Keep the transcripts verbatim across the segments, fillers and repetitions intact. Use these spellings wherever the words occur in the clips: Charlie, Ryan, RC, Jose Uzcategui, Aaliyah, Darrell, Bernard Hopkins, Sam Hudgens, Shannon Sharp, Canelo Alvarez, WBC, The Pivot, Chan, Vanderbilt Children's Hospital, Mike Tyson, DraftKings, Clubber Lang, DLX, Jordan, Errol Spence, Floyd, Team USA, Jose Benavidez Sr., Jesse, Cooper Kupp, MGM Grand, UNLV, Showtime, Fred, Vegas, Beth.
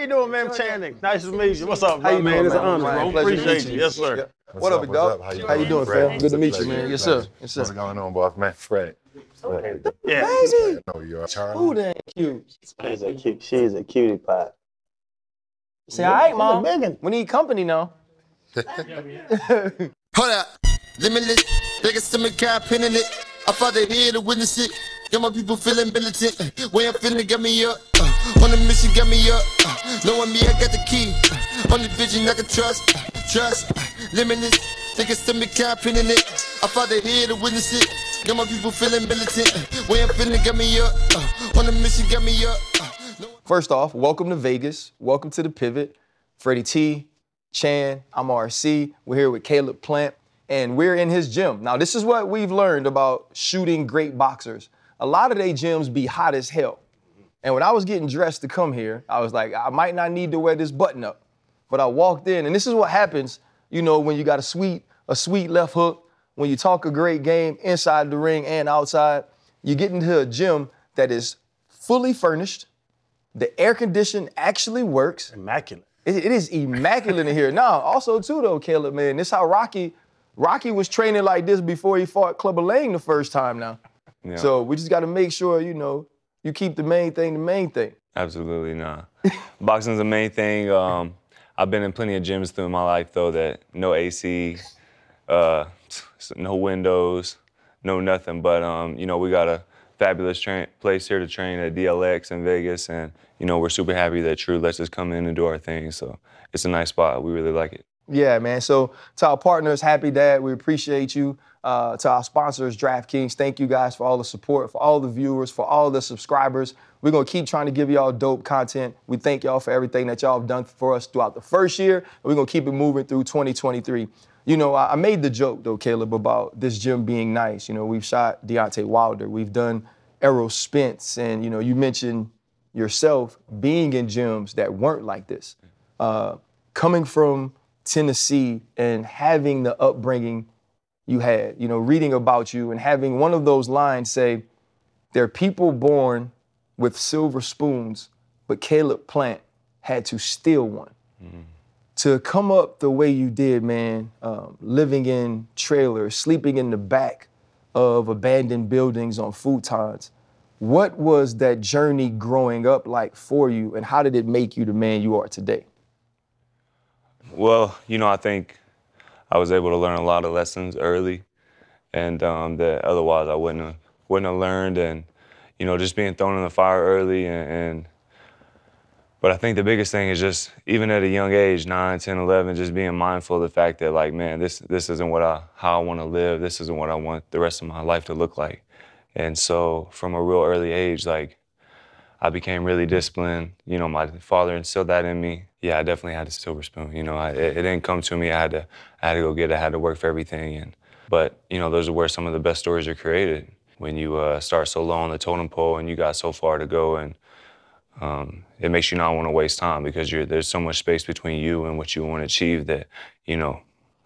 How you doing, man? Channing. Nice to meet you. What's up, bro? How you man? Doing, it's man? An honor. Bro, appreciate you. Yes, sir. Yep. What up, dog? How you, How you doing, Fred? Good to meet you, man. Yes, sir. Yes, sir. What's going on, boss man? Fred. Fred. The yeah. Baby. No, you're Charlie. Ooh, that cute. She's a cute. She's a cutie pie. Say, all right, mom. We need company now. Hold up. Limitless. They can stomach car pinning it. I thought they here to witness it. Got my people feeling militant. Way I'm feeling got me up. On the mission got me up. Knowing me, I got the key. On the vision, I can trust. Trust. Limitless. They can stomach car pinning it. I thought they here to witness it. Got my people feeling militant. Way I'm feeling got me up. On the mission got me up. First off, welcome to Vegas. Welcome to The Pivot. Freddie T, Chan, I'm R C. We're here with Caleb Plant, and we're in his gym. Now, this is what we've learned about shooting great boxers. A lot of their gyms be hot as hell. And when I was getting dressed to come here, I was like, I might not need to wear this button up. But I walked in, and this is what happens, you know, when you got a sweet, a sweet left hook, when you talk a great game inside the ring and outside, you get into a gym that is fully furnished. The air condition actually works. Immaculate. It, it is immaculate in here. Now, also too though, Caleb, man, this how Rocky, Rocky was training like this before he fought Clubber Lang the first time now. Yeah. So we just got to make sure, you know, you keep the main thing the main thing. Absolutely, nah. Boxing's the main thing. Um, I've been in plenty of gyms through my life though that no A C, uh, no windows, no nothing. But um, you know, we gotta. Fabulous tra- place here to train at D L X in Vegas, and you know we're super happy that True lets us come in and do our thing. So it's a nice spot. We really like it. Yeah, man. So to our partners, Happy Dad, we appreciate you. Uh, to our sponsors, DraftKings, thank you guys for all the support, for all the viewers, for all the subscribers. We're gonna keep trying to give y'all dope content. We thank y'all for everything that y'all have done for us throughout the first year, and we're gonna keep it moving through twenty twenty-three. You know, I made the joke, though, Caleb, about this gym being nice. You know, we've shot Deontay Wilder. We've done Errol Spence. And, you know, you mentioned yourself being in gyms that weren't like this. Uh, coming from Tennessee and having the upbringing you had, you know, reading about you and having one of those lines say, there are people born with silver spoons, but Caleb Plant had to steal one. Mm-hmm. To come up the way you did, man, um, living in trailers, sleeping in the back of abandoned buildings on futons, what was that journey growing up like for you, and how did it make you the man you are today? Well, you know, I think I was able to learn a lot of lessons early, and um, that otherwise I wouldn't have, wouldn't have learned, and, you know, just being thrown in the fire early and, and but I think the biggest thing is just, even at a young age, nine, ten, eleven, just being mindful of the fact that, like, man, this this isn't what I how I want to live. This isn't what I want the rest of my life to look like. And so from a real early age, like, I became really disciplined. You know, my father instilled that in me. Yeah, I definitely had a silver spoon. You know, I, it, it didn't come to me. I had to I had to go get it. I had to work for everything. And but, you know, those are where some of the best stories are created, when you uh, start so low on the totem pole and you got so far to go. and. Um, it makes you not want to waste time, because you're, there's so much space between you and what you want to achieve that, you know,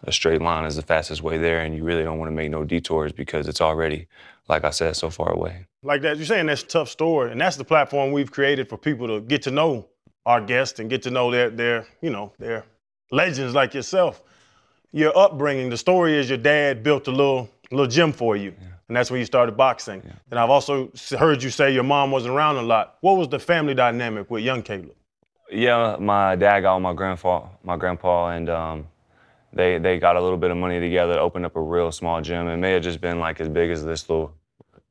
a straight line is the fastest way there, and you really don't want to make no detours, because it's already, like I said, so far away. Like that, you're saying that's a tough story, and that's the platform we've created for people to get to know our guests and get to know their, their you know, their legends like yourself. Your upbringing, the story is your dad built a little, little gym for you. Yeah. And that's when you started boxing. Yeah. And I've also heard you say your mom wasn't around a lot. What was the family dynamic with young Caleb? Yeah, my dad got my grandpa, my grandpa, and um, they they got a little bit of money together, opened up a real small gym. It may have just been like as big as this little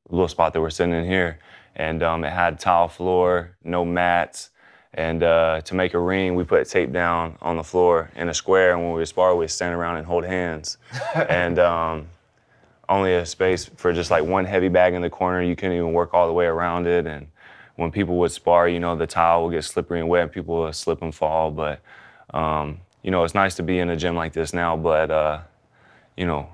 little spot that we're sitting in here, and um, it had tile floor, no mats, and uh, to make a ring, we put tape down on the floor in a square, and when we would spar, we'd stand around and hold hands, and. Um, Only a space for just like one heavy bag in the corner. You couldn't even work all the way around it. And when people would spar, you know, the towel would get slippery and wet. People would slip and fall. But, um, you know, it's nice to be in a gym like this now. But, uh, you know,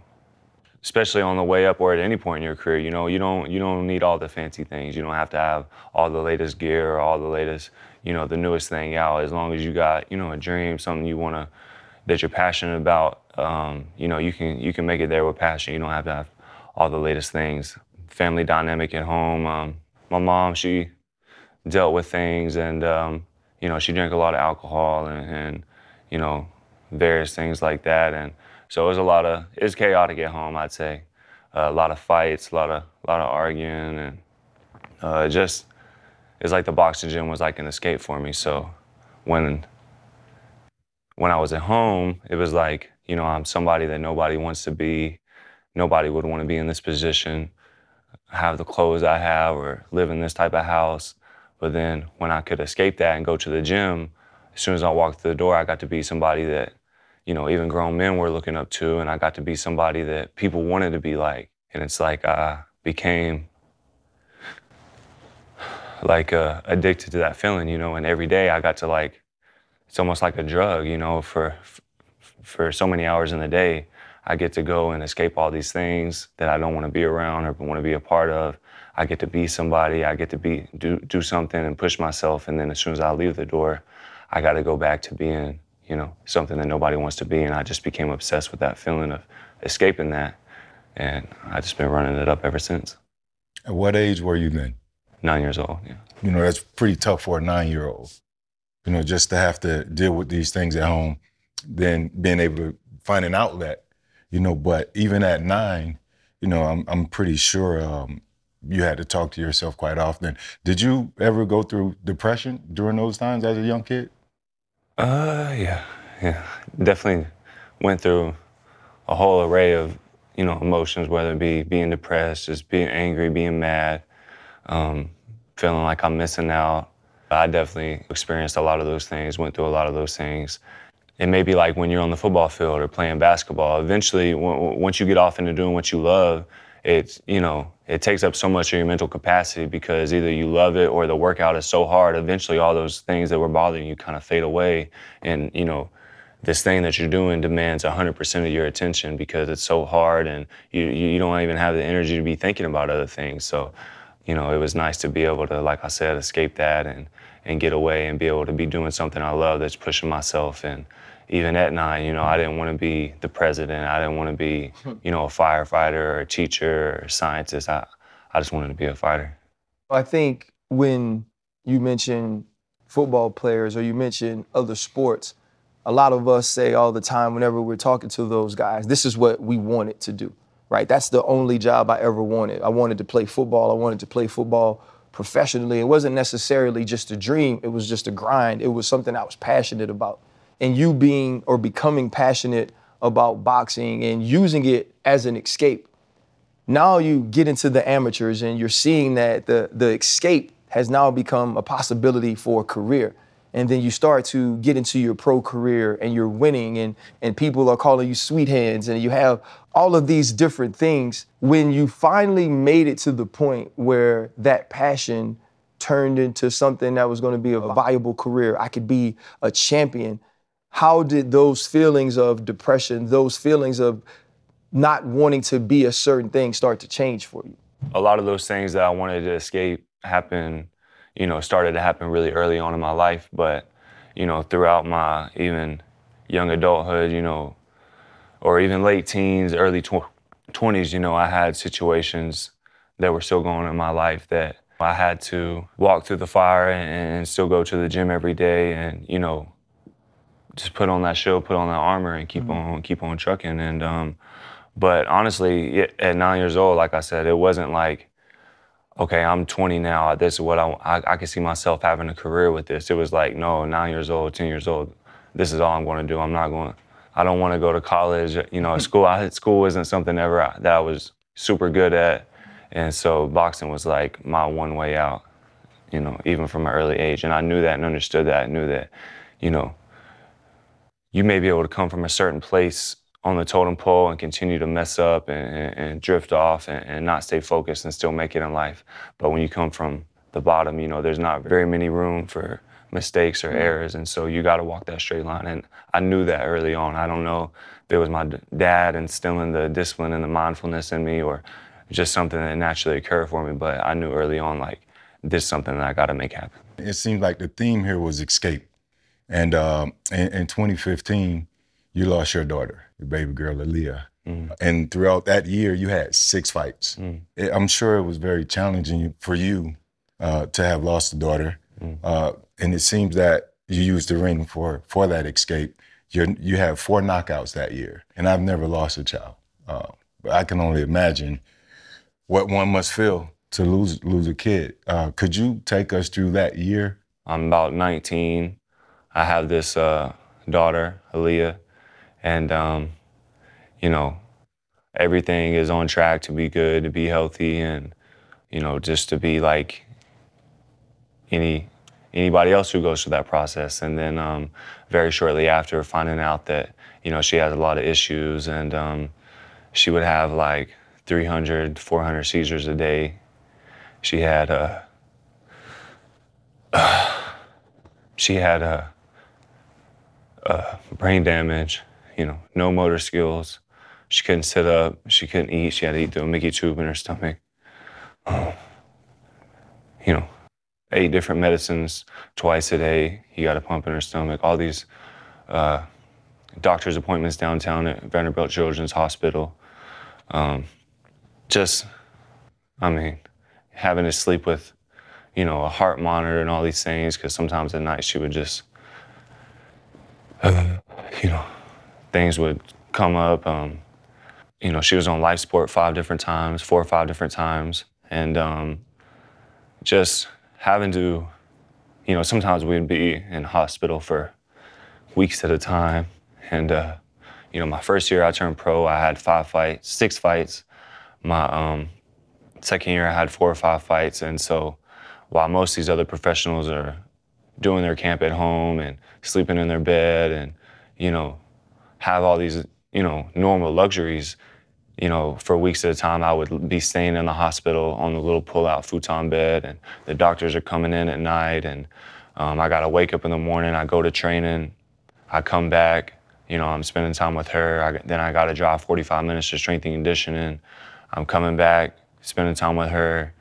especially on the way up or at any point in your career, you know, you don't you don't need all the fancy things. You don't have to have all the latest gear or all the latest, you know, the newest thing out. As long as you got, you know, a dream, something you want to, that you're passionate about, um, you know, you can you can make it there with passion. You don't have to have all the latest things. Family dynamic at home. Um, my mom, she dealt with things, and um, you know, she drank a lot of alcohol and, and you know, various things like that. And so it was a lot of, it was chaotic at home, I'd say. Uh, a lot of fights, a lot of, a lot of arguing, and uh, just, it's like the boxing gym was like an escape for me. So when, when I was at home, it was like, you know, I'm somebody that nobody wants to be. Nobody would want to be in this position, have the clothes I have, or live in this type of house. But then when I could escape that and go to the gym, as soon as I walked through the door, I got to be somebody that, you know, even grown men were looking up to, and I got to be somebody that people wanted to be like. And it's like I became like uh, addicted to that feeling, you know, and every day I got to like, it's almost like a drug, you know, for for so many hours in the day, I get to go and escape all these things that I don't want to be around or want to be a part of. I get to be somebody, I get to be do, do something and push myself, and then as soon as I leave the door, I got to go back to being, you know, something that nobody wants to be, and I just became obsessed with that feeling of escaping that, and I've just been running it up ever since. At what age were you then? Nine years old, yeah. You know, that's pretty tough for a nine-year-old, you know, just to have to deal with these things at home, then being able to find an outlet, you know, but even at nine, you know, I'm I'm pretty sure um, you had to talk to yourself quite often. Did you ever go through depression during those times as a young kid? Uh, yeah, yeah. Definitely went through a whole array of, you know, emotions, whether it be being depressed, just being angry, being mad, um, feeling like I'm missing out. I definitely experienced a lot of those things, went through a lot of those things. It may be like when you're on the football field or playing basketball. Eventually, w- once you get off into doing what you love, it's, you know, it takes up so much of your mental capacity because either you love it or the workout is so hard. Eventually, all those things that were bothering you kind of fade away. And, you know, this thing that you're doing demands one hundred percent of your attention because it's so hard and you, you don't even have the energy to be thinking about other things. So, you know, it was nice to be able to, like I said, escape that and, and get away and be able to be doing something I love that's pushing myself. And even at nine, you know, I didn't want to be the president. I didn't want to be, you know, a firefighter or a teacher or a scientist. I, I just wanted to be a fighter. I think when you mention football players or you mention other sports, a lot of us say all the time whenever we're talking to those guys, this is what we wanted to do, right? That's the only job I ever wanted. I wanted to play football. I wanted to play football professionally. It wasn't necessarily just a dream. It was just a grind. It was something I was passionate about. And you being or becoming passionate about boxing and using it as an escape. Now you get into the amateurs and you're seeing that the, the escape has now become a possibility for a career. And then you start to get into your pro career and you're winning and, and people are calling you sweet hands and you have all of these different things. When you finally made it to the point where that passion turned into something that was going to be a viable career, I could be a champion. How did those feelings of depression, those feelings of not wanting to be a certain thing start to change for you? A lot of those things that I wanted to escape happened, you know, started to happen really early on in my life. But, you know, throughout my even young adulthood, you know, or even late teens, early tw- twenties, you know, I had situations that were still going on in my life that I had to walk through the fire and, and still go to the gym every day and, you know, just put on that show, put on that armor, and keep mm-hmm. on, keep on trucking. And um, but honestly, it, at nine years old, like I said, it wasn't like, okay, I'm twenty now. This is what I, I I can see myself having a career with this. It was like, no, nine years old, ten years old. This is all I'm going to do. I'm not going. I don't want to go to college. You know, school. I, school isn't something ever I, that I was super good at, and so boxing was like my one way out. You know, even from an early age, and I knew that and understood that. I knew that, you know. You may be able to come from a certain place on the totem pole and continue to mess up and, and, and drift off and, and not stay focused and still make it in life. But when you come from the bottom, you know, there's not very many room for mistakes or errors. And so you got to walk that straight line. And I knew that early on. I don't know if it was my dad instilling the discipline and the mindfulness in me or just something that naturally occurred for me. But I knew early on, like, this is something that I got to make happen. It seemed like the theme here was escape. And um, in, in twenty fifteen, you lost your daughter, your baby girl, Aaliyah. Mm. And throughout that year, you had six fights. Mm. It, I'm sure it was very challenging for you uh, to have lost a daughter. Mm. Uh, and it seems that you use the ring for for that escape. You you have four knockouts that year, and I've never lost a child. Uh, but I can only imagine what one must feel to lose lose a kid. Uh, could you take us through that year? I'm about nineteen. I have this uh, daughter, Aaliyah, and um, you know, everything is on track to be good, to be healthy, and you know, just to be like any anybody else who goes through that process. And then um, very shortly after, finding out that, you know, she has a lot of issues, and um, she would have like three hundred, four hundred seizures a day. She had a, uh, she had a, a brain damage, you know, no motor skills. She couldn't sit up, she couldn't eat, she had to eat through a Mickey tube in her stomach. Um, you know, eight different medicines twice a day. You got a pump in her stomach. All these uh, doctor's appointments downtown at Vanderbilt Children's Hospital. Um, just, I mean, having to sleep with, you know, a heart monitor and all these things, because sometimes at night she would just, uh, you know, things would come up. Um, you know, she was on life support five different times, four or five different times. And um, just having to, you know, sometimes we'd be in hospital for weeks at a time. And, uh, you know, my first year I turned pro, I had five fights, six fights. My um, second year I had four or five fights. And so while most of these other professionals are doing their camp at home and sleeping in their bed and, you know, have all these, you know, normal luxuries, you know, for weeks at a time, I would be staying in the hospital on the little pull-out futon bed, and the doctors are coming in at night, and um, I gotta wake up in the morning, I go to training, I come back, you know, I'm spending time with her, I, then I gotta drive forty-five minutes to strength and conditioning, I'm coming back, spending time with her,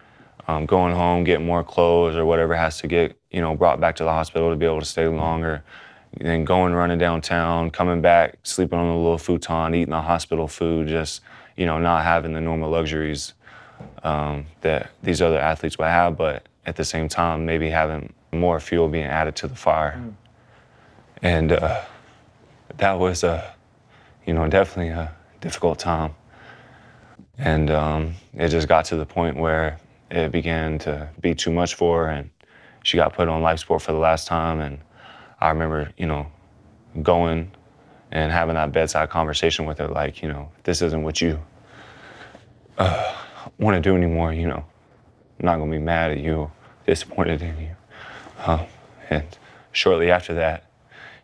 um, going home, getting more clothes or whatever has to get, you know, brought back to the hospital to be able to stay longer, then going running downtown, coming back, sleeping on the little futon, eating the hospital food, just, you know, not having the normal luxuries um, that these other athletes would have, but at the same time, maybe having more fuel being added to the fire. Mm. And uh, that was, a, you know, definitely a difficult time. And um, it just got to the point where it began to be too much for her, and she got put on life support for the last time. And I remember, you know, going and having that bedside conversation with her, like, you know, this isn't what you uh, want to do anymore, you know, I'm not going to be mad at you, disappointed in you. Um, and shortly after that,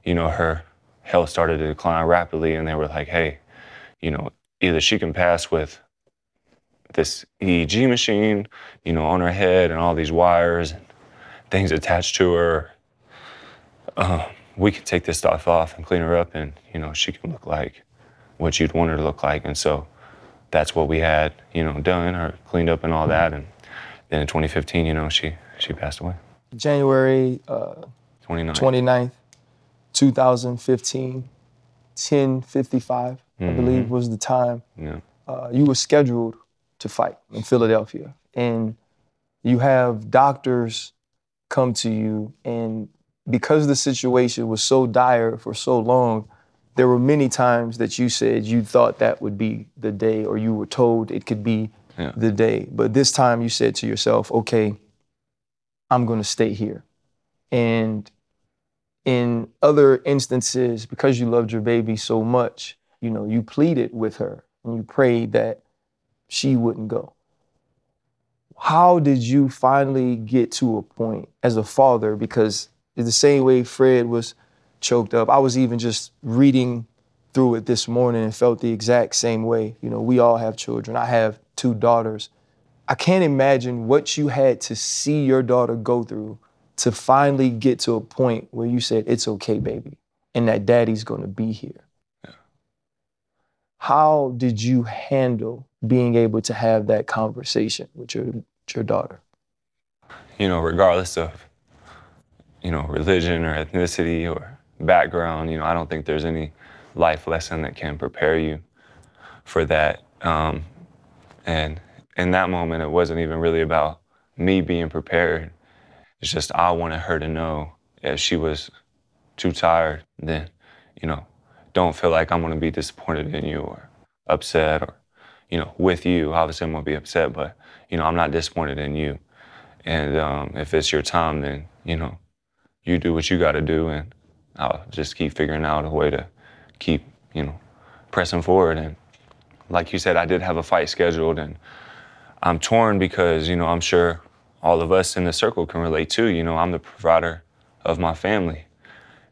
you know, her health started to decline rapidly, and they were like, hey, you know, either she can pass with this E E G machine, you know, on her head and all these wires and things attached to her. Um, we can take this stuff off and clean her up, and, you know, she can look like what you'd want her to look like. And so that's what we had, you know, done, her cleaned up and all that. And then in twenty fifteen, you know, she she passed away. January uh, twenty-ninth, twenty fifteen, ten fifty-five, mm-hmm. I believe was the time. Yeah. Uh, you were scheduled to fight in Philadelphia, and you have doctors come to you, and because the situation was so dire for so long, there were many times that you said you thought that would be the day, or you were told it could be yeah. the day. But this time you said to yourself, okay, I'm going to stay here. And in other instances, because you loved your baby so much, you know, you pleaded with her and you prayed that she wouldn't go. How did you finally get to a point as a father? Because the same way Fred was choked up, I was even just reading through it this morning and felt the exact same way. You know, we all have children. I have two daughters. I can't imagine what you had to see your daughter go through to finally get to a point where you said, it's okay, baby, and that daddy's going to be here. Yeah. How did you handle being able to have that conversation with your, your daughter? You know, regardless of, you know, religion or ethnicity or background, you know, I don't think there's any life lesson that can prepare you for that. Um, and in that moment, it wasn't even really about me being prepared. It's just I wanted her to know that she was too tired, then, you know, don't feel like I'm going to be disappointed in you or upset or, you know, with you. Obviously, I'm going to be upset, but, you know, I'm not disappointed in you. And um, if it's your time, then, you know, you do what you got to do, and I'll just keep figuring out a way to keep, you know, pressing forward. And like you said, I did have a fight scheduled, and I'm torn because, you know, I'm sure all of us in the circle can relate too. You know, I'm the provider of my family.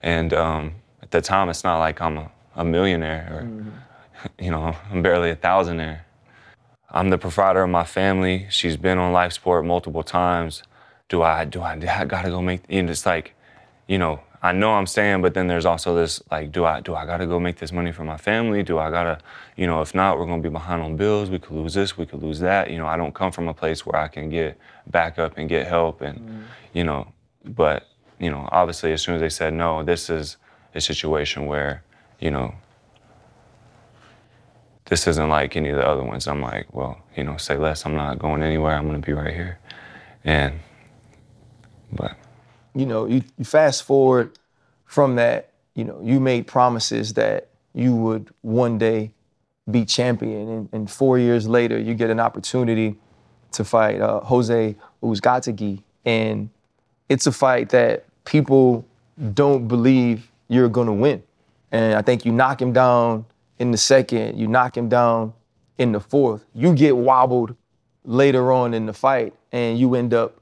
And um, at the time, it's not like I'm a, a millionaire or, mm-hmm. you know, I'm barely a thousandaire. I'm the provider of my family. She's been on life support multiple times. Do I, do I, I gotta go make, and it's like, you know, I know I'm staying, but then there's also this, like, do I do I gotta go make this money for my family? Do I gotta, you know, if not, we're gonna be behind on bills. We could lose this, we could lose that. You know, I don't come from a place where I can get back up and get help and, mm. you know, but, you know, obviously as soon as they said no, this is a situation where, you know, this isn't like any of the other ones. I'm like, well, you know, say less, I'm not going anywhere, I'm gonna be right here. And, but. You know, you, you fast forward from that, you know, you made promises that you would one day be champion. And, and four years later, you get an opportunity to fight uh, Jose Uzcategui. And it's a fight that people don't believe you're going to win. And I think you knock him down in the second. You knock him down in the fourth. You get wobbled later on in the fight, and you end up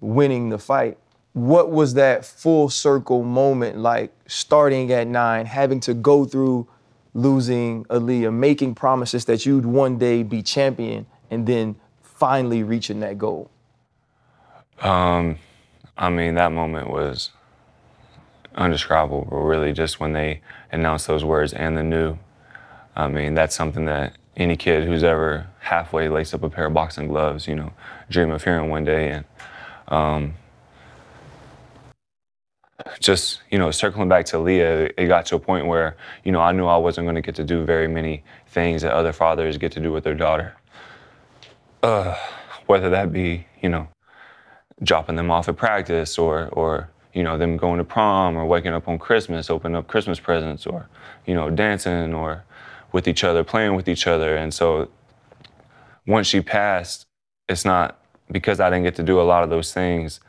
winning the fight. What was that full circle moment like, starting at nine, having to go through losing Aaliyah, making promises that you'd one day be champion, and then finally reaching that goal? Um, I mean, that moment was indescribable, but really just when they announced those words and the new, I mean, that's something that any kid who's ever halfway laced up a pair of boxing gloves, you know, dream of hearing one day. And, um, Just, you know, circling back to Aaliyah, it got to a point where, you know, I knew I wasn't going to get to do very many things that other fathers get to do with their daughter. Uh, whether that be, you know, dropping them off at practice or, or, you know, them going to prom or waking up on Christmas, opening up Christmas presents or, you know, dancing or with each other, playing with each other. And so once she passed, it's not because I didn't get to do a lot of those things.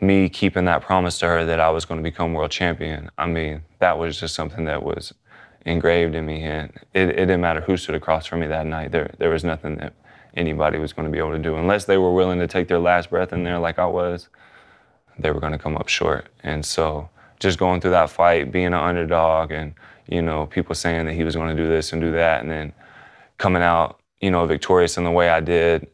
Me keeping that promise to her that I was going to become world champion, I mean, that was just something that was engraved in me. And it, it didn't matter who stood across from me that night. There there was nothing that anybody was going to be able to do. Unless they were willing to take their last breath in there like I was, they were going to come up short. And so just going through that fight, being an underdog and, you know, people saying that he was going to do this and do that, and then coming out, you know, victorious in the way I did,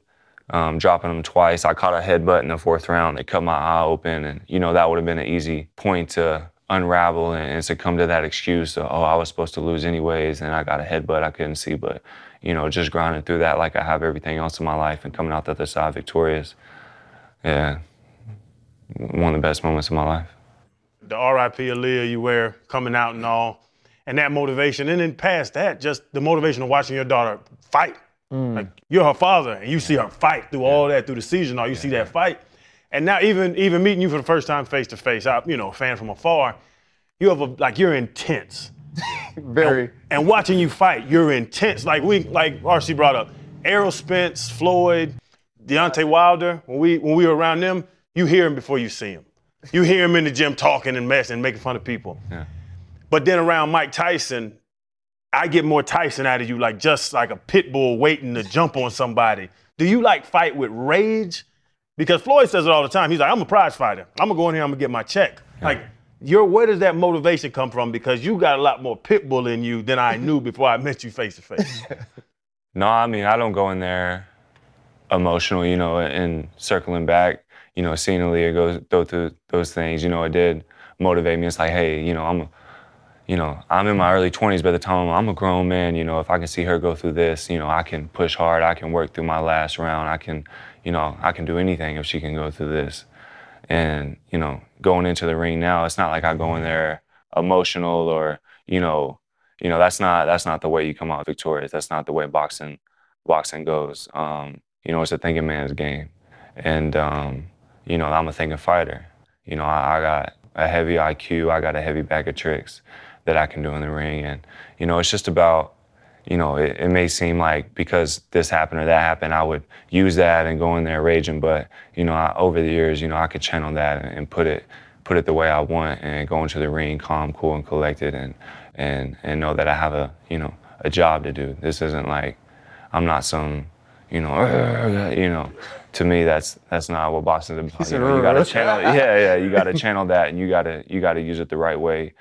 Um, dropping him twice. I caught a headbutt in the fourth round. It cut my eye open. And, you know, that would have been an easy point to unravel and, and succumb to that excuse of, oh, I was supposed to lose anyways, and I got a headbutt I couldn't see. But, you know, just grinding through that like I have everything else in my life and coming out the other side victorious. Yeah, one of the best moments of my life. The R I P Aaliyah you wear coming out and all, and that motivation. And then past that, just the motivation of watching your daughter fight. Mm. Like, you're her father, and you see her fight through yeah. all that, through the season, all you yeah. see that fight. And now even even meeting you for the first time face-to-face, I, you know, fan from afar, you have a, like, you're intense. Very. And, and watching you fight, you're intense. Like we, like R C brought up, Errol Spence, Floyd, Deontay Wilder, when we, when we were around them, you hear him before you see him. You hear him in the gym talking and messing and making fun of people. Yeah. But then around Mike Tyson, I get more Tyson out of you, like just like a pit bull waiting to jump on somebody. Do you like fight with rage? Because Floyd says it all the time. He's like, I'm a prize fighter. I'm gonna go in here, I'm gonna get my check. Yeah. Like, your, where does that motivation come from? Because you got a lot more pit bull in you than I knew before I met you face to face. No, I mean, I don't go in there emotional, you know, and circling back, you know, seeing Aaliyah go, go through those things, you know, it did motivate me. It's like, hey, you know, I'm a, You know, I'm in my early twenties by the time I'm a grown man. You know, if I can see her go through this, you know, I can push hard. I can work through my last round. I can, you know, I can do anything if she can go through this. And, you know, going into the ring now, it's not like I go in there emotional or, you know, you know, that's not that's not the way you come out victorious. That's not the way boxing boxing goes. Um, you know, it's a thinking man's game. And, um, you know, I'm a thinking fighter. You know, I, I got a heavy I Q. I got a heavy bag of tricks that I can do in the ring. And, you know, it's just about, you know, it, it may seem like because this happened or that happened, I would use that and go in there raging. But, you know, I, over the years, you know, I could channel that and, and put it put it the way I want and go into the ring calm, cool, and collected and and and know that I have a, you know, a job to do. This isn't like I'm not some, you know, uh, you know, to me, that's that's not what boxing's about. You know, you gotta channel it. Yeah, yeah, you gotta channel that, and you gotta you gotta use it the right way,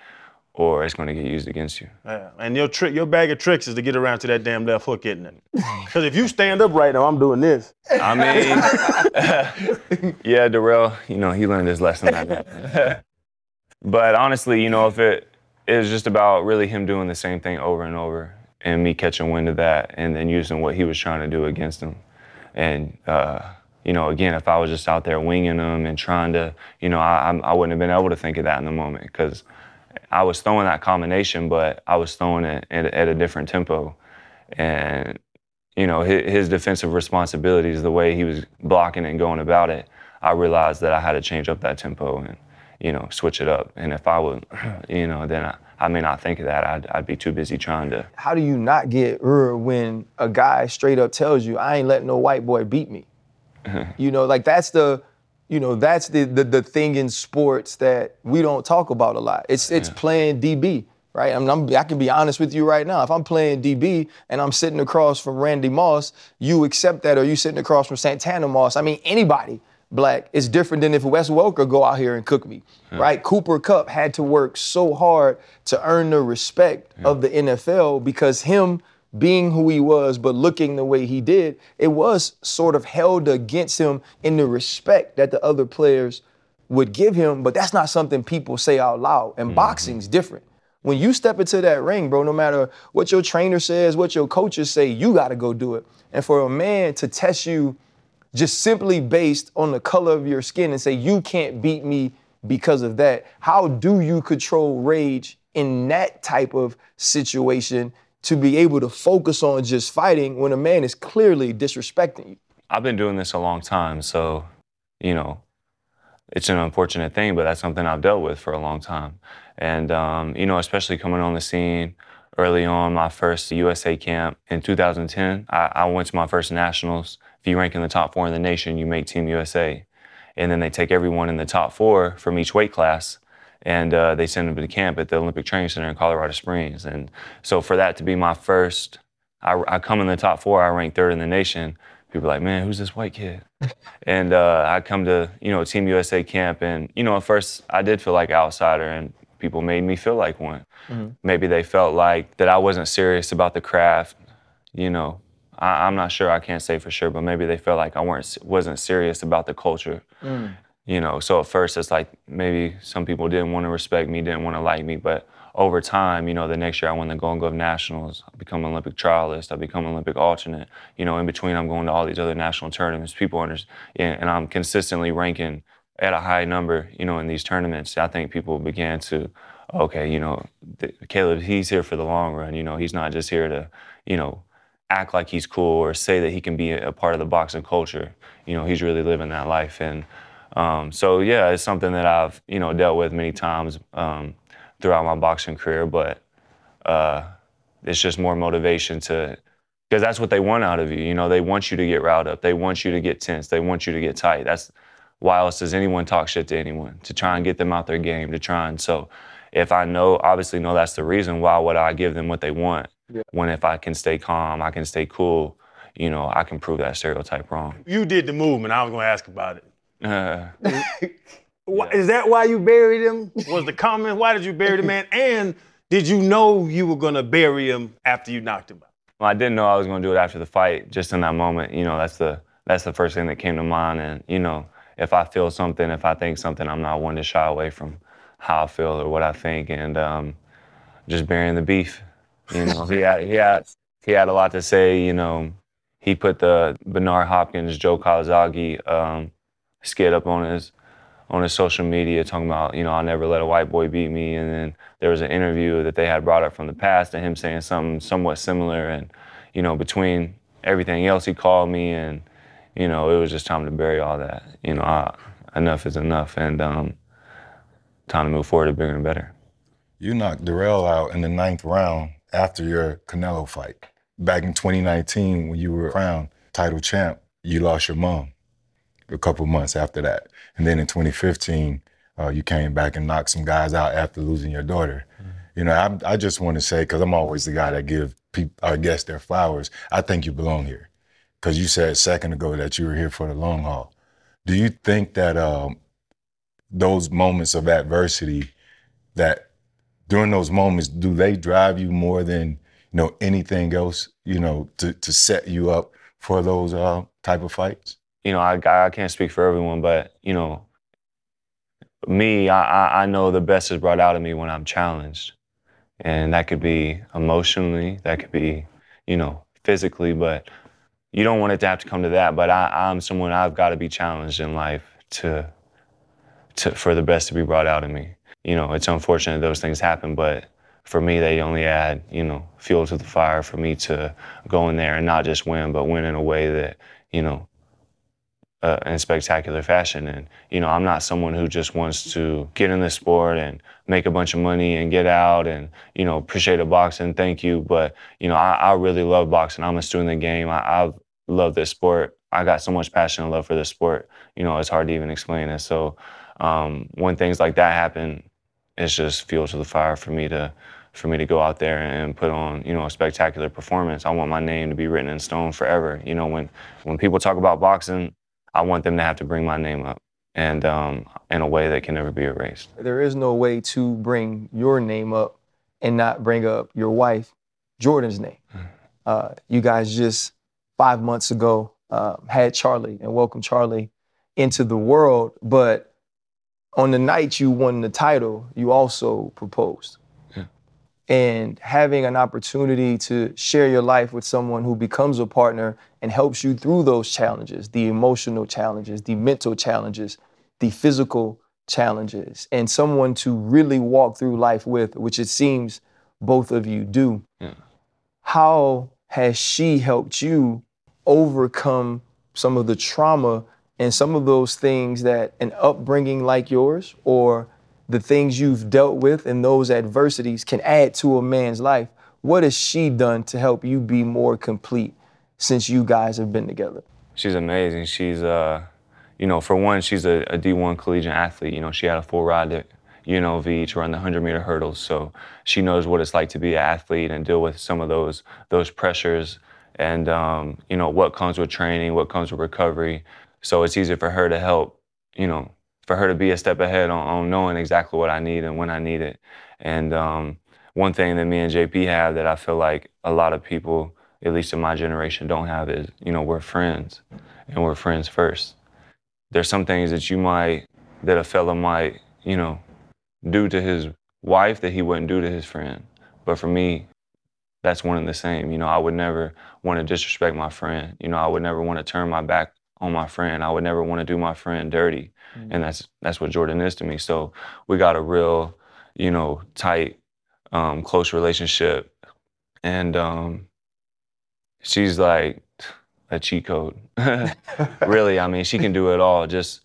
or it's gonna get used against you. Yeah, and your trick, your bag of tricks is to get around to that damn left hook, isn't it? Because if you stand up right now, I'm doing this. I mean, yeah, Darrell, you know, he learned his lesson like that. But honestly, you know, if it it was just about really him doing the same thing over and over, and me catching wind of that, and then using what he was trying to do against him, and uh, you know, again, if I was just out there winging him and trying to, you know, I I wouldn't have been able to think of that in the moment because I was throwing that combination, but I was throwing it at, at a different tempo. And, you know, his, his defensive responsibilities, the way he was blocking and going about it, I realized that I had to change up that tempo and, you know, switch it up. And if I would, you know, then I, I may not think of that. I'd, I'd be too busy trying to. How do you not get irritated when a guy straight up tells you, I ain't letting no white boy beat me? You know, like that's the... You know, that's the, the the thing in sports that we don't talk about a lot. It's it's yeah. playing D B, right? I mean, I'm, I can be honest with you right now. If I'm playing D B and I'm sitting across from Randy Moss, you accept that, or you sitting across from Santana Moss. I mean, anybody black is different than if Wes Welker go out here and cook me, yeah. right? Cooper Kupp had to work so hard to earn the respect yeah. of the N F L because him being who he was, but looking the way he did, it was sort of held against him in the respect that the other players would give him, but that's not something people say out loud, and mm-hmm. boxing's different. When you step into that ring, bro, no matter what your trainer says, what your coaches say, you gotta go do it. And for a man to test you just simply based on the color of your skin and say, you can't beat me because of that, how do you control rage in that type of situation to be able to focus on just fighting when a man is clearly disrespecting you? I've been doing this a long time, so, you know, it's an unfortunate thing, but that's something I've dealt with for a long time. And, um, you know, especially coming on the scene early on, my first U S A camp in two thousand ten, I, I went to my first nationals. If you rank in the top four in the nation, you make Team U S A. And then they take everyone in the top four from each weight class, and uh, they sent him to the camp at the Olympic Training Center in Colorado Springs. And so for that to be my first, I, I come in the top four, I rank third in the nation. People are like, man, who's this white kid? and uh, I come to, you know, Team U S A camp, and, you know, at first I did feel like an outsider, and people made me feel like one. Mm-hmm. Maybe they felt like that I wasn't serious about the craft, you know. I, I'm not sure, I can't say for sure, but maybe they felt like I weren't wasn't serious about the culture. Mm. You know, so at first it's like maybe some people didn't want to respect me, didn't want to like me, but over time, you know, the next year I won the Golden Glove Nationals, I become an Olympic trialist, I become an Olympic alternate. You know, in between I'm going to all these other national tournaments, people understand, and I'm consistently ranking at a high number, you know, in these tournaments. I think people began to, okay, you know, Caleb, he's here for the long run, you know, he's not just here to, you know, act like he's cool or say that he can be a part of the boxing culture. You know, he's really living that life. And Um, so yeah, it's something that I've, you know, dealt with many times um, throughout my boxing career, but uh, it's just more motivation to, because that's what they want out of you. You know, they want you to get riled up. They want you to get tense. They want you to get tight. That's why else does anyone talk shit to anyone? To try and get them out their game, to try and, so if I know, obviously know that's the reason, why would I give them what they want? Yeah. When if I can stay calm, I can stay cool, you know, I can prove that stereotype wrong. You did the movement. I was going to ask about it. Uh, yeah. Is that why you buried him? Was the comment, why did you bury the man? And did you know you were going to bury him after you knocked him out? Well, I didn't know I was going to do it after the fight. Just in that moment, you know, that's the that's the first thing that came to mind. And, you know, if I feel something, if I think something, I'm not one to shy away from how I feel or what I think. And um, just burying the beef. You know, he, had, he, had, he had a lot to say, you know. He put the Bernard Hopkins, Joe Calzaghe, um, skit up on his on his social media talking about, you know, I'll never let a white boy beat me. And then there was an interview that they had brought up from the past and him saying something somewhat similar. And, you know, between everything else, he called me and, you know, it was just time to bury all that. You know, I, enough is enough. And um, time to move forward to bigger and better. You knocked Darrell out in the ninth round after your Canelo fight. Back in twenty nineteen, when you were crowned title champ, you lost your mom a couple months after that. And then in twenty fifteen, uh, you came back and knocked some guys out after losing your daughter. Mm-hmm. You know, I, I just want to say, because I'm always the guy that gives our guests their flowers, I think you belong here. Because you said a second ago that you were here for the long haul. Do you think that um, those moments of adversity, that during those moments, do they drive you more than, you know, anything else, you know, to, to set you up for those uh, type of fights? You know, I, I can't speak for everyone, but, you know, me, I, I know the best is brought out of me when I'm challenged. And that could be emotionally, that could be, you know, physically, but you don't want it to have to come to that. But I, I'm someone, I've got to be challenged in life to, to for the best to be brought out of me. You know, it's unfortunate those things happen, but for me, they only add, you know, fuel to the fire for me to go in there and not just win, but win in a way that, you know, Uh, in spectacular fashion. And, you know, I'm not someone who just wants to get in the sport and make a bunch of money and get out and, you know, appreciate a boxing, thank you. But, you know, I, I really love boxing. I'm a student of the game. I, I love this sport. I got so much passion and love for this sport. You know, it's hard to even explain it. So um, when things like that happen, it's just fuel to the fire for me to for me to go out there and put on, you know, a spectacular performance. I want my name to be written in stone forever. You know, when when people talk about boxing, I want them to have to bring my name up, and um, in a way that can never be erased. There is no way to bring your name up and not bring up your wife, Jordan's name. Uh, you guys just five months ago uh, had Charlie and welcomed Charlie into the world, but on the night you won the title, you also proposed. Yeah. And having an opportunity to share your life with someone who becomes a partner and helps you through those challenges, the emotional challenges, the mental challenges, the physical challenges, and someone to really walk through life with, which it seems both of you do. Yeah. How has she helped you overcome some of the trauma and some of those things that an upbringing like yours, or the things you've dealt with and those adversities, can add to a man's life? What has she done to help you be more complete since you guys have been together? She's amazing. She's, uh, you know, for one, she's a, a D one collegiate athlete. You know, she had a full ride at U N L V to run the one hundred meter hurdles. So she knows what it's like to be an athlete and deal with some of those those pressures and, um, you know, what comes with training, what comes with recovery. So it's easier for her to help, you know, for her to be a step ahead on, on knowing exactly what I need and when I need it. And um, one thing that me and J P have that I feel like a lot of people, at least in my generation, don't have is, you know, we're friends, and we're friends first. There's some things that you might, that a fella might, you know, do to his wife that he wouldn't do to his friend. But for me, that's one and the same. You know, I would never want to disrespect my friend. You know, I would never want to turn my back on my friend. I would never want to do my friend dirty. Mm-hmm. And that's that's what Jordan is to me. So we got a real, you know, tight, um, close relationship. And, um, she's like a cheat code. Really, I mean, she can do it all. Just,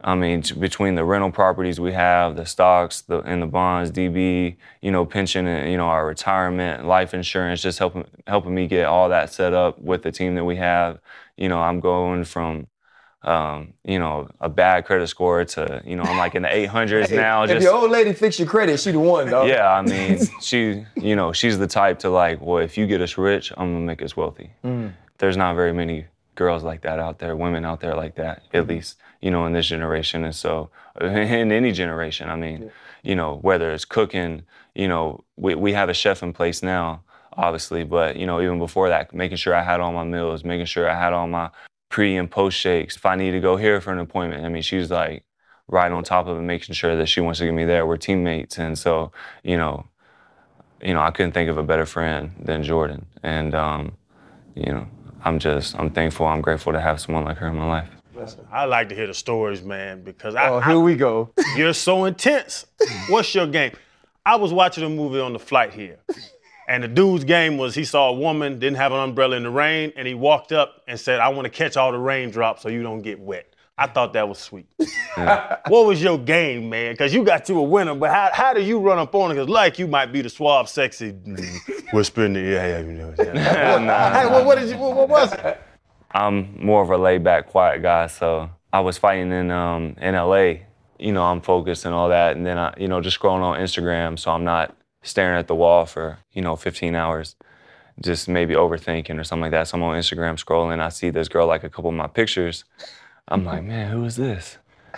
I mean, t- between the rental properties we have, the stocks, the and the bonds, D B, you know, pension, and, you know, our retirement, life insurance, just helping helping me get all that set up with the team that we have. You know, I'm going from, um, you know, a bad credit score to, you know, I'm like in the eight hundreds hey, now. If just, your old lady fix your credit, she the one, dog. Yeah, I mean, she, you know, she's the type to like, well, if you get us rich, I'm gonna make us wealthy. Mm. There's not very many girls like that out there, women out there like that, at least, you know, in this generation. And so, in any generation, I mean, yeah. You know, whether it's cooking, you know, we, we have a chef in place now, obviously, but, you know, even before that, making sure I had all my meals, making sure I had all my pre and post shakes. If I need to go here for an appointment, I mean, she's like right on top of it, making sure that she wants to get me there. We're teammates. And so, you know, you know, I couldn't think of a better friend than Jordan. And, um, you know, I'm just, I'm thankful, I'm grateful to have someone like her in my life. I like to hear the stories, man, because I- Oh, here I, we go. You're so intense. What's your game? I was watching a movie on the flight here. And the dude's game was he saw a woman, didn't have an umbrella in the rain, and he walked up and said, I want to catch all the raindrops so you don't get wet. I thought that was sweet. Yeah. What was your game, man? Because you got you a winner, but how how do you run up on it? Because like you might be the suave, sexy whisper in the ear. Yeah, yeah, yeah. What, nah, hey, nah, what, what did you? What, what was it? I'm more of a laid back, quiet guy. So I was fighting in um in L A. You know, I'm focused and all that, and then I, you know, just scrolling on Instagram. So I'm not staring at the wall for you know fifteen hours. Just maybe overthinking or something like that. So I'm on Instagram scrolling. I see this girl like a couple of my pictures. I'm like, man, who is this?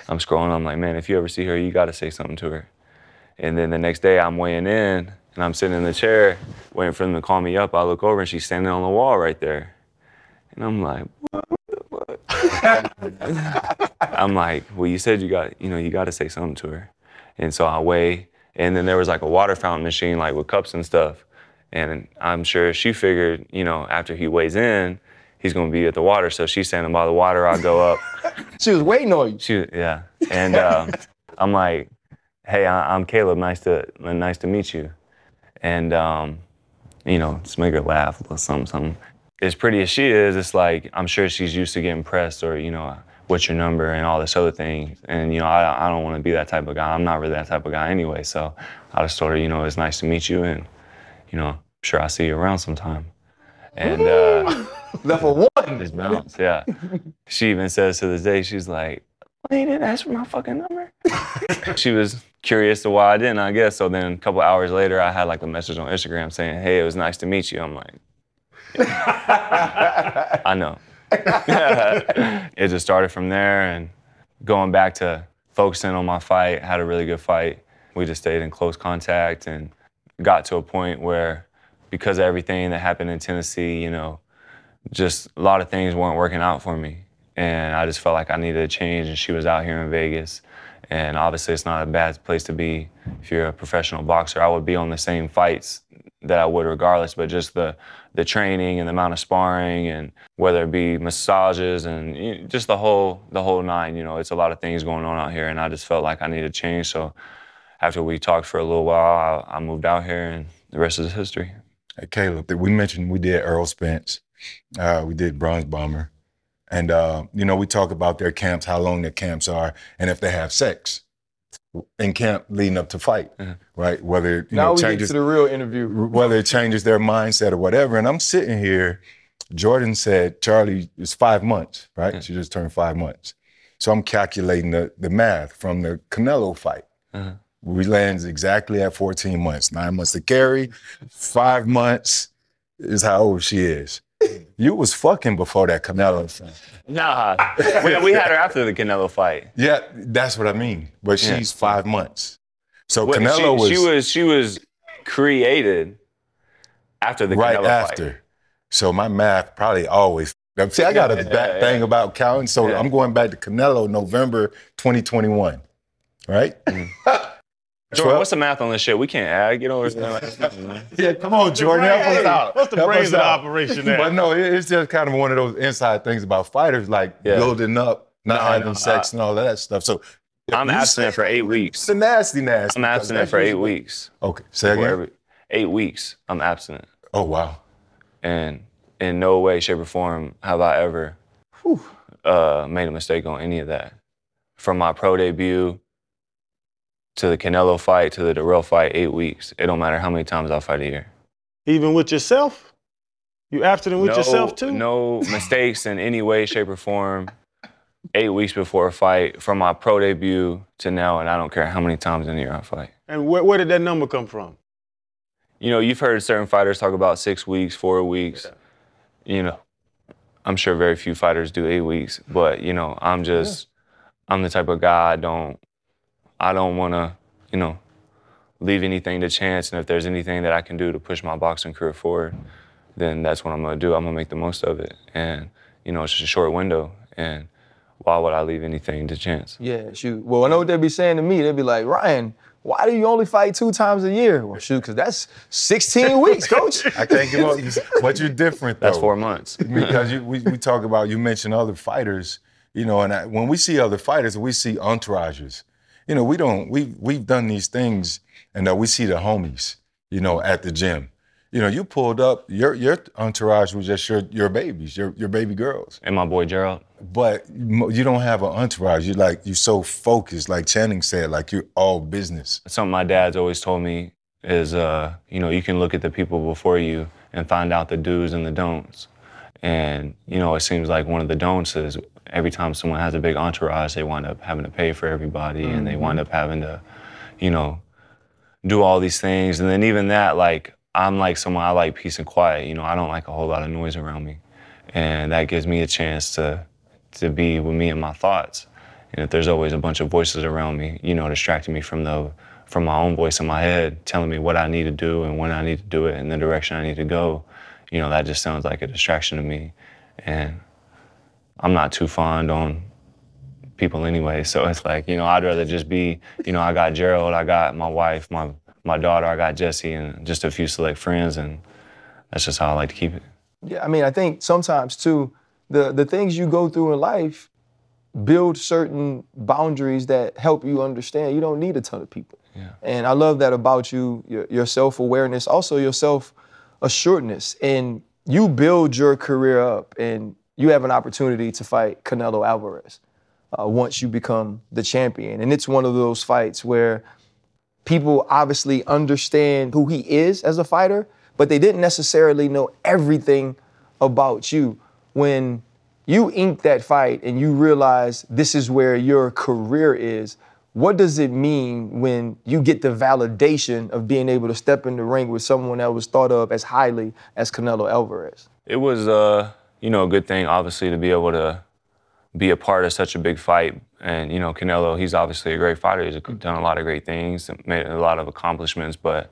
I'm scrolling. I'm like, man, if you ever see her, you got to say something to her. And then the next day I'm weighing in and I'm sitting in the chair waiting for them to call me up. I look over and she's standing on the wall right there. And I'm like, what the fuck? I'm like, well, you said you got, you know, you got to say something to her. And so I weigh. And then there was like a water fountain machine, like with cups and stuff. And I'm sure she figured, you know, after he weighs in, he's gonna be at the water. So she's standing by the water, I go up. She was waiting on you. She, yeah. And uh, I'm like, hey, I, I'm Caleb, nice to nice to meet you. And, um, you know, just make her laugh or something, something. As pretty as she is, it's like, I'm sure she's used to getting pressed or, you know, what's your number and all this other thing. And, you know, I, I don't wanna be that type of guy. I'm not really that type of guy anyway. So I just told her, you know, it's nice to meet you. And, you know, I'm sure I'll see you around sometime. And, uh, level one. This bounce, yeah. She even says to this day, she's like, well, you didn't ask for my fucking number. She was curious to why I didn't, I guess. So then a couple hours later, I had like a message on Instagram saying, hey, it was nice to meet you. I'm like, yeah. I know. It just started from there and going back to focusing on my fight, had a really good fight. We just stayed in close contact and got to a point where because of everything that happened in Tennessee, you know, just a lot of things weren't working out for me. And I just felt like I needed a change, and she was out here in Vegas. And obviously it's not a bad place to be if you're a professional boxer. I would be on the same fights that I would regardless, but just the the training and the amount of sparring and whether it be massages and just the whole the whole nine, you know, it's a lot of things going on out here, and I just felt like I needed a change. So after we talked for a little while, I, I moved out here, and the rest is history. Hey, Caleb, we mentioned we did Errol Spence. Uh, we did Bronze Bomber. And, uh, you know, we talk about their camps, how long their camps are, and if they have sex in camp leading up to fight, mm-hmm. right? Whether you now know, we changes, get to the real interview. Whether it changes their mindset or whatever. And I'm sitting here, Jordan said, Charlie, it's five months, right? Mm-hmm. She just turned five months. So I'm calculating the, the math from the Canelo fight. Mm-hmm. We lands exactly at fourteen months, nine months to carry, five months is how old she is. You was fucking before that Canelo fight. Nah, we, we had her after the Canelo fight. Yeah, that's what I mean. But she's yeah. five months. So well, Canelo she, was, she was... She was created after the right Canelo after. fight. Right after. So my math probably always... See, I got a bad thing about counting, so yeah. I'm going back to Canelo November twenty twenty-one, right? Mm-hmm. Jordan, what's the math on this shit? We can't add, you know. Yeah, come on, Jordan, help us out. What's the brains of the operation there? But no, it's just kind of one of those inside things about fighters, like yeah. building up, not having no, no, sex I, and all that stuff. So I'm abstinent for eight weeks. It's a nasty, nasty. I'm abstinent for eight weeks. Okay, say again. Every, eight weeks, I'm abstinent. Oh, wow. And in no way, shape, or form have I ever uh, made a mistake on any of that. From my pro debut, to the Canelo fight, to the Darrell fight, eight weeks. It don't matter how many times I fight a year. Even with yourself? You abstinent with no, yourself too? No mistakes in any way, shape, or form. Eight weeks before a fight, from my pro debut to now, and I don't care how many times in a year I fight. And where, where did that number come from? You know, you've heard certain fighters talk about six weeks, four weeks. Yeah. You know, I'm sure very few fighters do eight weeks, but, you know, I'm just, yeah. I'm the type of guy I don't, I don't want to, you know, leave anything to chance. And if there's anything that I can do to push my boxing career forward, then that's what I'm going to do. I'm going to make the most of it. And, you know, it's just a short window. And why would I leave anything to chance? Yeah, shoot. Well, I know what they'd be saying to me. They'd be like, Ryan, why do you only fight two times a year? Well, shoot, because that's sixteen weeks, coach. I can't give up. But you're different, though. That's four months. Because you, we, we talk about, you mentioned other fighters, you know, and I, when we see other fighters, we see entourages. You know, we don't, we, we've done these things and uh, we see the homies, you know, at the gym. you know, you pulled up, your your entourage was just your your babies, your your baby girls. And my boy Gerald. But you don't have an entourage. You're like, you're so focused, like Channing said, like you're all business. Something my dad's always told me is, uh, you know, you can look at the people before you and find out the do's and the don'ts. And, you know, it seems like one of the don'ts is every time someone has a big entourage, they wind up having to pay for everybody mm-hmm. and they wind up having to, you know, do all these things. And then even that, like, I'm like someone, I like peace and quiet. You know, I don't like a whole lot of noise around me. And that gives me a chance to to be with me and my thoughts. And if there's always a bunch of voices around me, you know, distracting me from the from my own voice in my head, telling me what I need to do and when I need to do it and the direction I need to go, you know, that just sounds like a distraction to me. And I'm not too fond on people anyway. So it's like, you know, I'd rather just be, you know, I got Gerald, I got my wife, my My daughter, I got Jesse, and just a few select friends, and that's just how I like to keep it. Yeah, I mean, I think sometimes, too, the, the things you go through in life build certain boundaries that help you understand you don't need a ton of people. Yeah. And I love that about you, your, your self-awareness, also your self-assuredness. And you build your career up, and you have an opportunity to fight Canelo Alvarez uh, once you become the champion. And it's one of those fights where people obviously understand who he is as a fighter, but they didn't necessarily know everything about you. When you inked that fight and you realize this is where your career is, what does it mean when you get the validation of being able to step in the ring with someone that was thought of as highly as Canelo Alvarez? It was, uh, you know, a good thing, obviously, to be able to be a part of such a big fight. And, you know, Canelo, he's obviously a great fighter. He's done a lot of great things, made a lot of accomplishments, but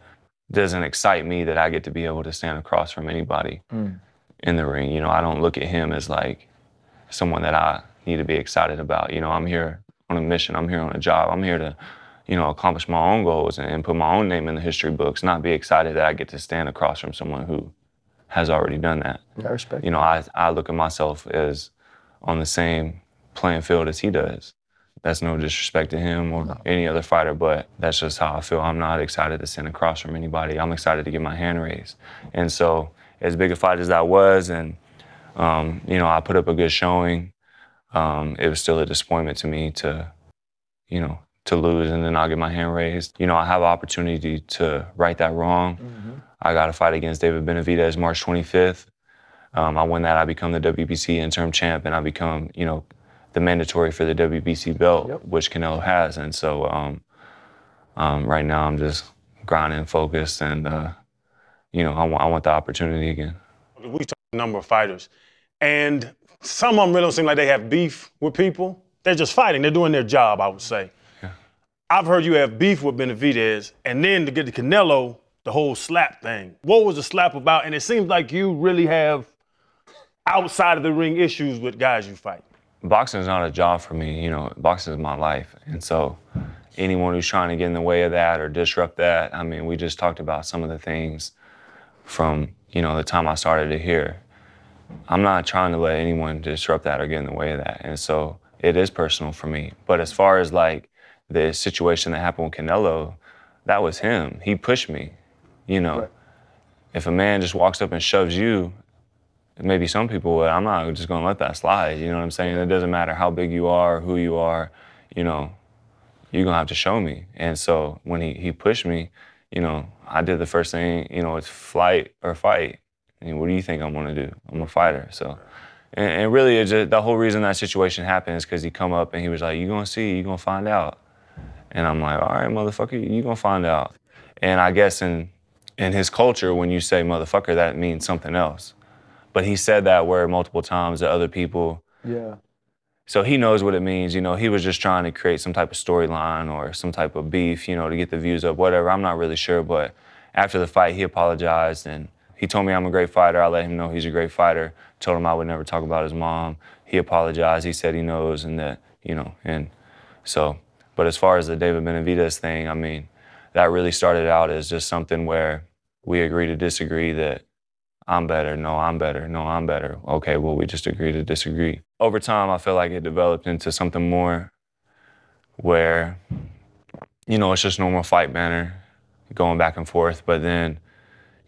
it doesn't excite me that I get to be able to stand across from anybody mm. in the ring. You know, I don't look at him as like someone that I need to be excited about. You know, I'm here on a mission. I'm here on a job. I'm here to, you know, accomplish my own goals and put my own name in the history books, not be excited that I get to stand across from someone who has already done that. I respect. You know, I, I look at myself as on the same playing field as he does. That's no disrespect to him or no. any other fighter, but that's just how I feel. I'm not excited to stand across from anybody. I'm excited to get my hand raised. And so as big a fight as that was, and, um, you know, I put up a good showing, um, it was still a disappointment to me to, you know, to lose and then not get my hand raised. You know, I have an opportunity to right that wrong. Mm-hmm. I got a fight against David Benavidez March twenty-fifth. Um, I win that, I become the W B C interim champ, and I become, you know, the mandatory for the W B C belt, yep. which Canelo has. And so um, um, right now I'm just grinding, focused, and, uh, you know, I, w- I want the opportunity again. We talk to a number of fighters, and some of them really don't seem like they have beef with people. They're just fighting. They're doing their job, I would say. Yeah. I've heard you have beef with Benavidez, and then to get to Canelo, the whole slap thing. What was the slap about? And it seems like you really have outside of the ring issues with guys you fight. Boxing is not a job for me, you know, boxing is my life. And so anyone who's trying to get in the way of that or disrupt that, I mean, we just talked about some of the things from, you know, the time I started to here. I'm not trying to let anyone disrupt that or get in the way of that. And so it is personal for me. But as far as like the situation that happened with Canelo, that was him. He pushed me, you know. Right. If a man just walks up and shoves you, maybe some people would. I'm not just going to let that slide. You know what I'm saying? It doesn't matter how big you are, who you are, you know, you're going to have to show me. And so when he, he pushed me, you know, I did the first thing, you know, it's flight or fight. I mean, what do you think I'm going to do? I'm a fighter. So, and, and really, it's just, the whole reason that situation happened is because he come up and he was like, you're going to see, you're going to find out. And I'm like, all right, motherfucker, you're going to find out. And I guess in in his culture, when you say motherfucker, that means something else. But he said that word multiple times to other people. Yeah. So he knows what it means. You know, he was just trying to create some type of storyline or some type of beef, you know, to get the views up, whatever. I'm not really sure. But after the fight, he apologized. And he told me I'm a great fighter. I let him know he's a great fighter. Told him I would never talk about his mom. He apologized. He said he knows and that, you know, and so. But as far as the David Benavidez thing, I mean, that really started out as just something where we agree to disagree that I'm better, no, I'm better, no, I'm better. Okay, well, we just agree to disagree. Over time, I feel like it developed into something more where, you know, it's just normal fight banter, going back and forth. But then,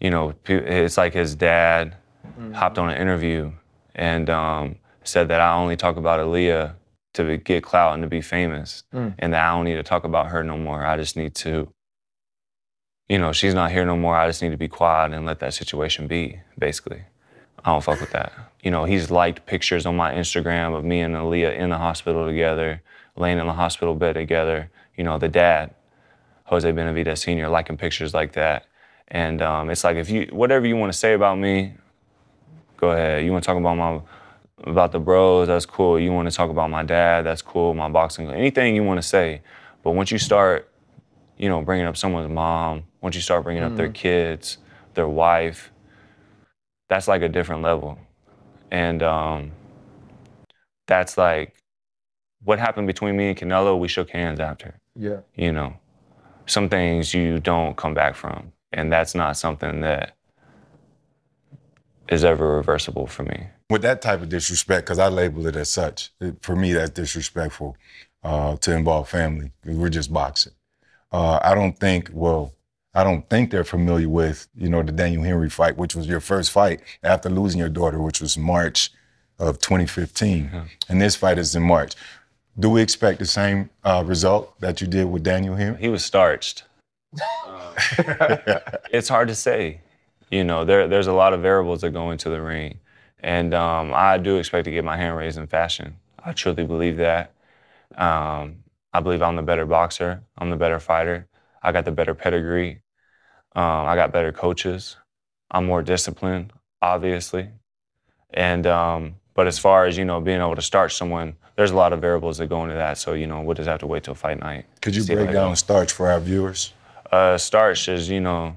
you know, it's like his dad mm-hmm. hopped on an interview and um, said that I only talk about Aaliyah to get clout and to be famous, mm. and that I don't need to talk about her no more. I just need to, you know, she's not here no more. I just need to be quiet and let that situation be, basically. I don't fuck with that. You know, he's liked pictures on my Instagram of me and Aaliyah in the hospital together, laying in the hospital bed together. You know, the dad, Jose Benavidez Senior, liking pictures like that. And um, it's like, if you, whatever you want to say about me, go ahead. You want to talk about my, about the bros, that's cool. You want to talk about my dad, that's cool. My boxing, anything you want to say. But once you start, you know, bringing up someone's mom, once you start bringing mm. up their kids, their wife, that's like a different level. And um, that's like, what happened between me and Canelo, we shook hands after. Yeah. You know, some things you don't come back from. And that's not something that is ever reversible for me. With that type of disrespect, because I label it as such, it, for me, that's disrespectful uh, to involve family. We're just boxing. Uh, I don't think, well, I don't think they're familiar with, you know, the Daniel Henry fight, which was your first fight after losing your daughter, which was March of twenty fifteen. Mm-hmm. And this fight is in March. Do we expect the same uh, result that you did with Daniel Henry? He was starched. uh, it's hard to say. You know, there there's a lot of variables that go into the ring. And um, I do expect to get my hand raised in fashion. I truly believe that. Um, I believe I'm the better boxer. I'm the better fighter. I got the better pedigree. Um, I got better coaches. I'm more disciplined, obviously. And um, but as far as, you know, being able to starch someone, there's a lot of variables that go into that. So, you know, we'll just have to wait till fight night. Could you break down starch for our viewers? Uh, starch is, you know,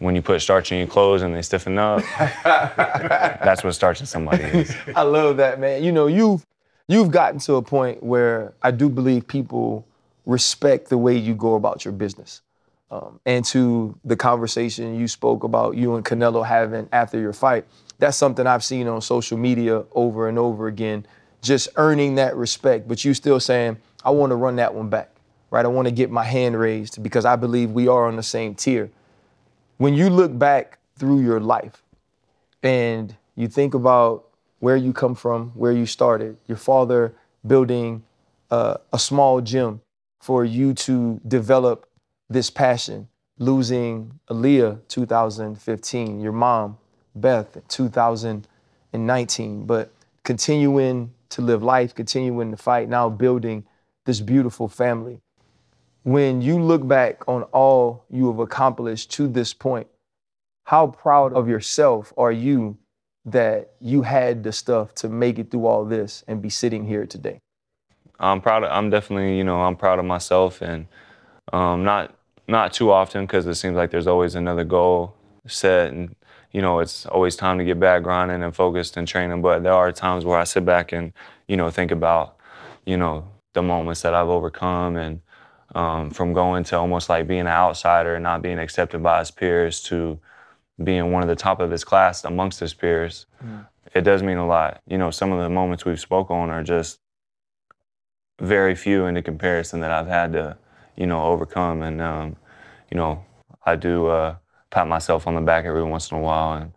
when you put starch in your clothes and they stiffen up, that's what starching somebody is. I love that, man. You know, you've, you've gotten to a point where I do believe people respect the way you go about your business. Um, and to the conversation you spoke about you and Canelo having after your fight, that's something I've seen on social media over and over again, just earning that respect, but you still saying, I want to run that one back, right? I want to get my hand raised because I believe we are on the same tier. When you look back through your life and you think about where you come from, where you started, your father building uh, a small gym for you to develop this passion, losing Aaliyah two thousand fifteen, your mom, Beth, two thousand nineteen, but continuing to live life, continuing to fight, now building this beautiful family. When you look back on all you have accomplished to this point, how proud of yourself are you that you had the stuff to make it through all this and be sitting here today? I'm proud of, I'm definitely, you know, I'm proud of myself and um, not not too often because it seems like there's always another goal set and, you know, it's always time to get back grinding and focused and training, but there are times where I sit back and, you know, think about, you know, the moments that I've overcome and Um, from going to almost like being an outsider and not being accepted by his peers to being one of the top of his class amongst his peers, mm. it does mean a lot. You know, some of the moments we've spoken on are just very few in the comparison that I've had to, you know, overcome. And, um, you know, I do uh, pat myself on the back every once in a while. And,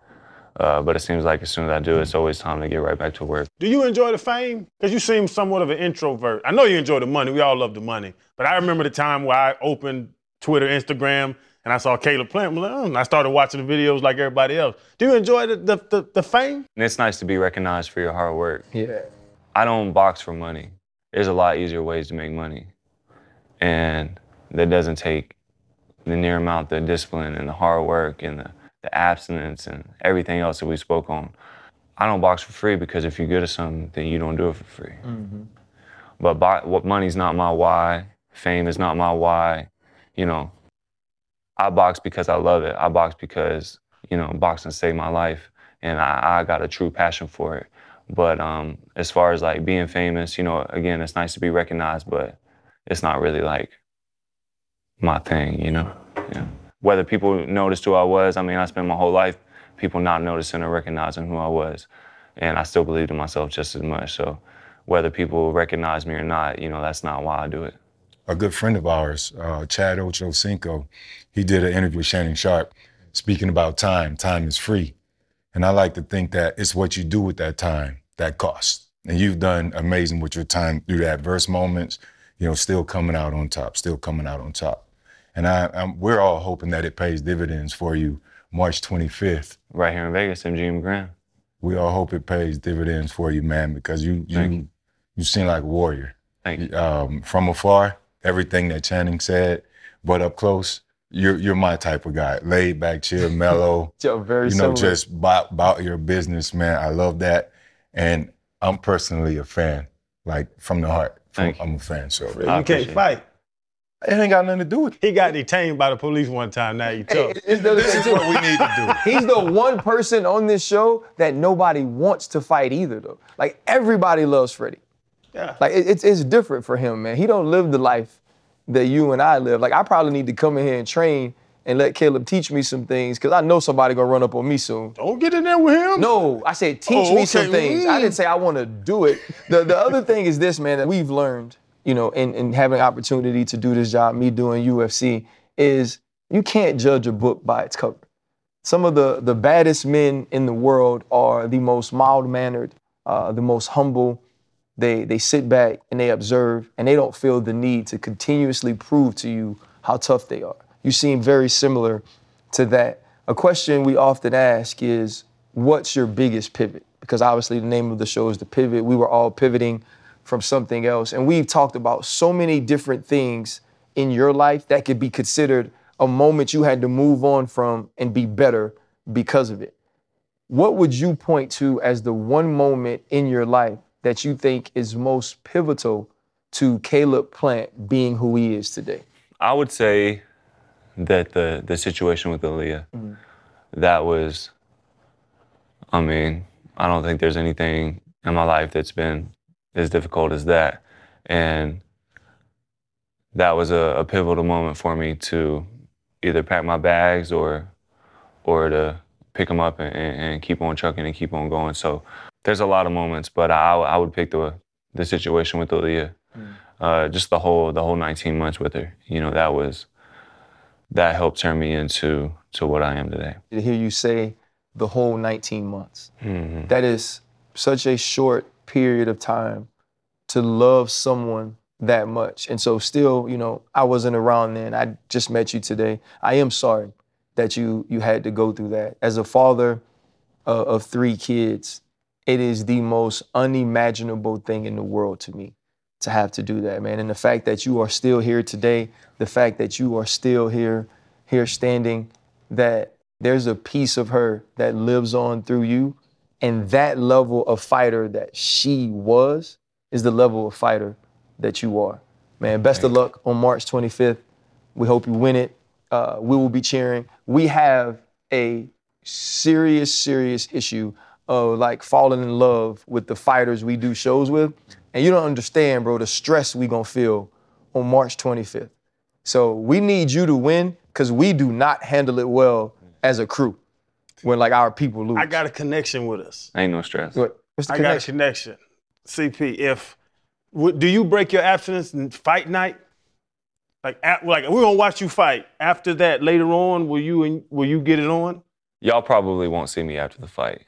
uh, but it seems like as soon as I do, it's always time to get right back to work. Do you enjoy the fame? Because you seem somewhat of an introvert. I know you enjoy the money. We all love the money. But I remember the time where I opened Twitter, Instagram, and I saw Caleb Plant. I started watching the videos like everybody else. Do you enjoy the, the, the, the fame? And it's nice to be recognized for your hard work. Yeah. I don't box for money. There's a lot easier ways to make money. And that doesn't take the near amount, the discipline and the hard work and the the abstinence and everything else that we spoke on. I don't box for free because if you're good at something, then you don't do it for free. Mm-hmm. But by, what money's not my why, fame is not my why, you know. I box because I love it. I box because, you know, boxing saved my life and I, I got a true passion for it. But um, as far as like being famous, you know, again, it's nice to be recognized, but it's not really like my thing, you know, yeah. Whether people noticed who I was, I mean, I spent my whole life people not noticing or recognizing who I was. And I still believed in myself just as much. So whether people recognize me or not, you know, that's not why I do it. A good friend of ours, uh, Chad Ochocinco, he did an interview with Shannon Sharp. speaking about time, time is free. And I like to think that it's what you do with that time that costs. And you've done amazing with your time through the adverse moments, you know, still coming out on top, still coming out on top. And I, I'm, we're all hoping that it pays dividends for you March twenty-fifth. Right here in Vegas, M G M Grand. We all hope it pays dividends for you, man, because you you, you. you seem like a warrior. Thank you. Um, from afar, everything that Channing said, but up close, you're you're my type of guy. Laid back, chill, mellow. Yo, very you know, similar. Just about, about your business, man. I love that. And I'm personally a fan, like from the heart. From, Thank you. I'm a fan, so. You can't fight. It ain't got nothing to do with it. He got detained by the police one time. Now you tough. Hey, the, this is what we need to do. He's the one person on this show that nobody wants to fight either, though. Like, everybody loves Freddie. Yeah. Like, it, it's, it's different for him, man. He don't live the life that you and I live. Like, I probably need to come in here and train and let Caleb teach me some things, because I know somebody going to run up on me soon. Don't get in there with him. No, I said teach oh, okay. me some things. Mm. I didn't say I want to do it. The, the other thing is this, man, that we've learned, you know, and, and having opportunity to do this job, me doing U F C, is you can't judge a book by its cover. Some of the, the baddest men in the world are the most mild-mannered, uh, the most humble. They they sit back and they observe, and they don't feel the need to continuously prove to you how tough they are. You seem very similar to that. A question we often ask is, what's your biggest pivot? Because obviously the name of the show is The Pivot. We were all pivoting from something else. And we've talked about so many different things in your life that could be considered a moment you had to move on from and be better because of it. What would you point to as the one moment in your life that you think is most pivotal to Caleb Plant being who he is today? I would say that the, the situation with Aaliyah, mm-hmm. that was, I mean, I don't think there's anything in my life that's been as difficult as that. And that was a, a pivotal moment for me to either pack my bags or or to pick them up and, and keep on trucking and keep on going. So there's a lot of moments, but I, I would pick the the situation with Aaliyah. Mm. Uh, just the whole the whole nineteen months with her. You know, that was, that helped turn me into to what I am today. To hear you say the whole nineteen months, mm-hmm. that is such a short period of time to love someone that much. And so still, you know, I wasn't around then. I just met you today. I am sorry that you you had to go through that. As a father uh, of three kids, it is the most unimaginable thing in the world to me to have to do that, man. And the fact that you are still here today, the fact that you are still here, here standing, that there's a piece of her that lives on through you. And that level of fighter that she was is the level of fighter that you are. Man, best of luck on March twenty-fifth. We hope you win it. Uh, we will be cheering. We have a serious, serious issue of like falling in love with the fighters we do shows with. And you don't understand, bro, the stress we gonna feel on March twenty-fifth. So we need you to win, because we do not handle it well as a crew. When, like, our people lose. I got a connection with us. Ain't no stress. What? What's the I connection? got a connection. C P, if, w- do you break your abstinence in fight night? Like, at, like we're gonna watch you fight. After that, later on, will you in, will you get it on? Y'all probably won't see me after the fight.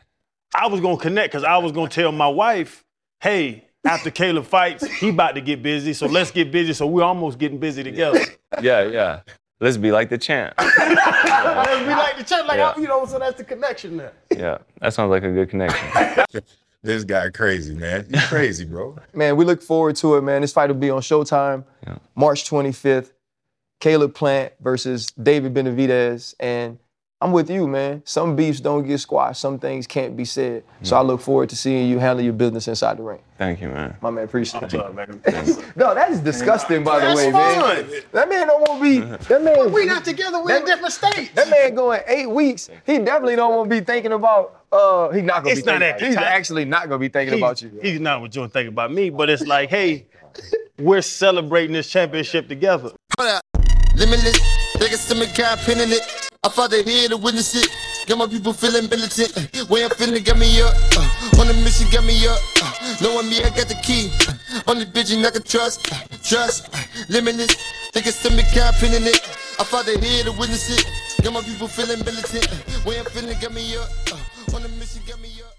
I was gonna connect, because I was gonna tell my wife, hey, after Caleb fights, he about to get busy, so let's get busy, so we're almost getting busy together. Yeah, yeah. Let's be like the champ. Yeah. Let's be like the champ. Like, yeah. I, you know, so that's the connection there. Yeah, that sounds like a good connection. This guy crazy, man. He's crazy, bro. Man, we look forward to it, man. This fight will be on Showtime, yeah. March twenty-fifth. Caleb Plant versus David Benavidez. And I'm with you, man. Some beefs don't get squashed. Some things can't be said. Mm-hmm. So I look forward to seeing you handle your business inside the ring. Thank you, man. My man, appreciate it. No, that is disgusting, by the that's way, fun. Man. That man don't want to be. That man. But we not together. We in different states. That man going eight weeks. He definitely don't want to be thinking about. Uh, he's not gonna it's be. Not thinking, he's time. actually not gonna be thinking he's, about you. Bro. He's not gonna think about me. But it's like, hey, we're celebrating this championship together. Limitless, niggas to me, God pinning it. I fought it here to witness it. Got my people feeling militant. Way I'm feeling got me up. Uh, on the mission got me up. Uh, knowing me, I got the key. Uh, only bitch I can trust. Uh, trust. Uh, limitless, niggas to me, God pinning it. I fought it here to witness it. Now my people feeling militant. Way I'm feeling, get me up. Uh, on the mission, get me up.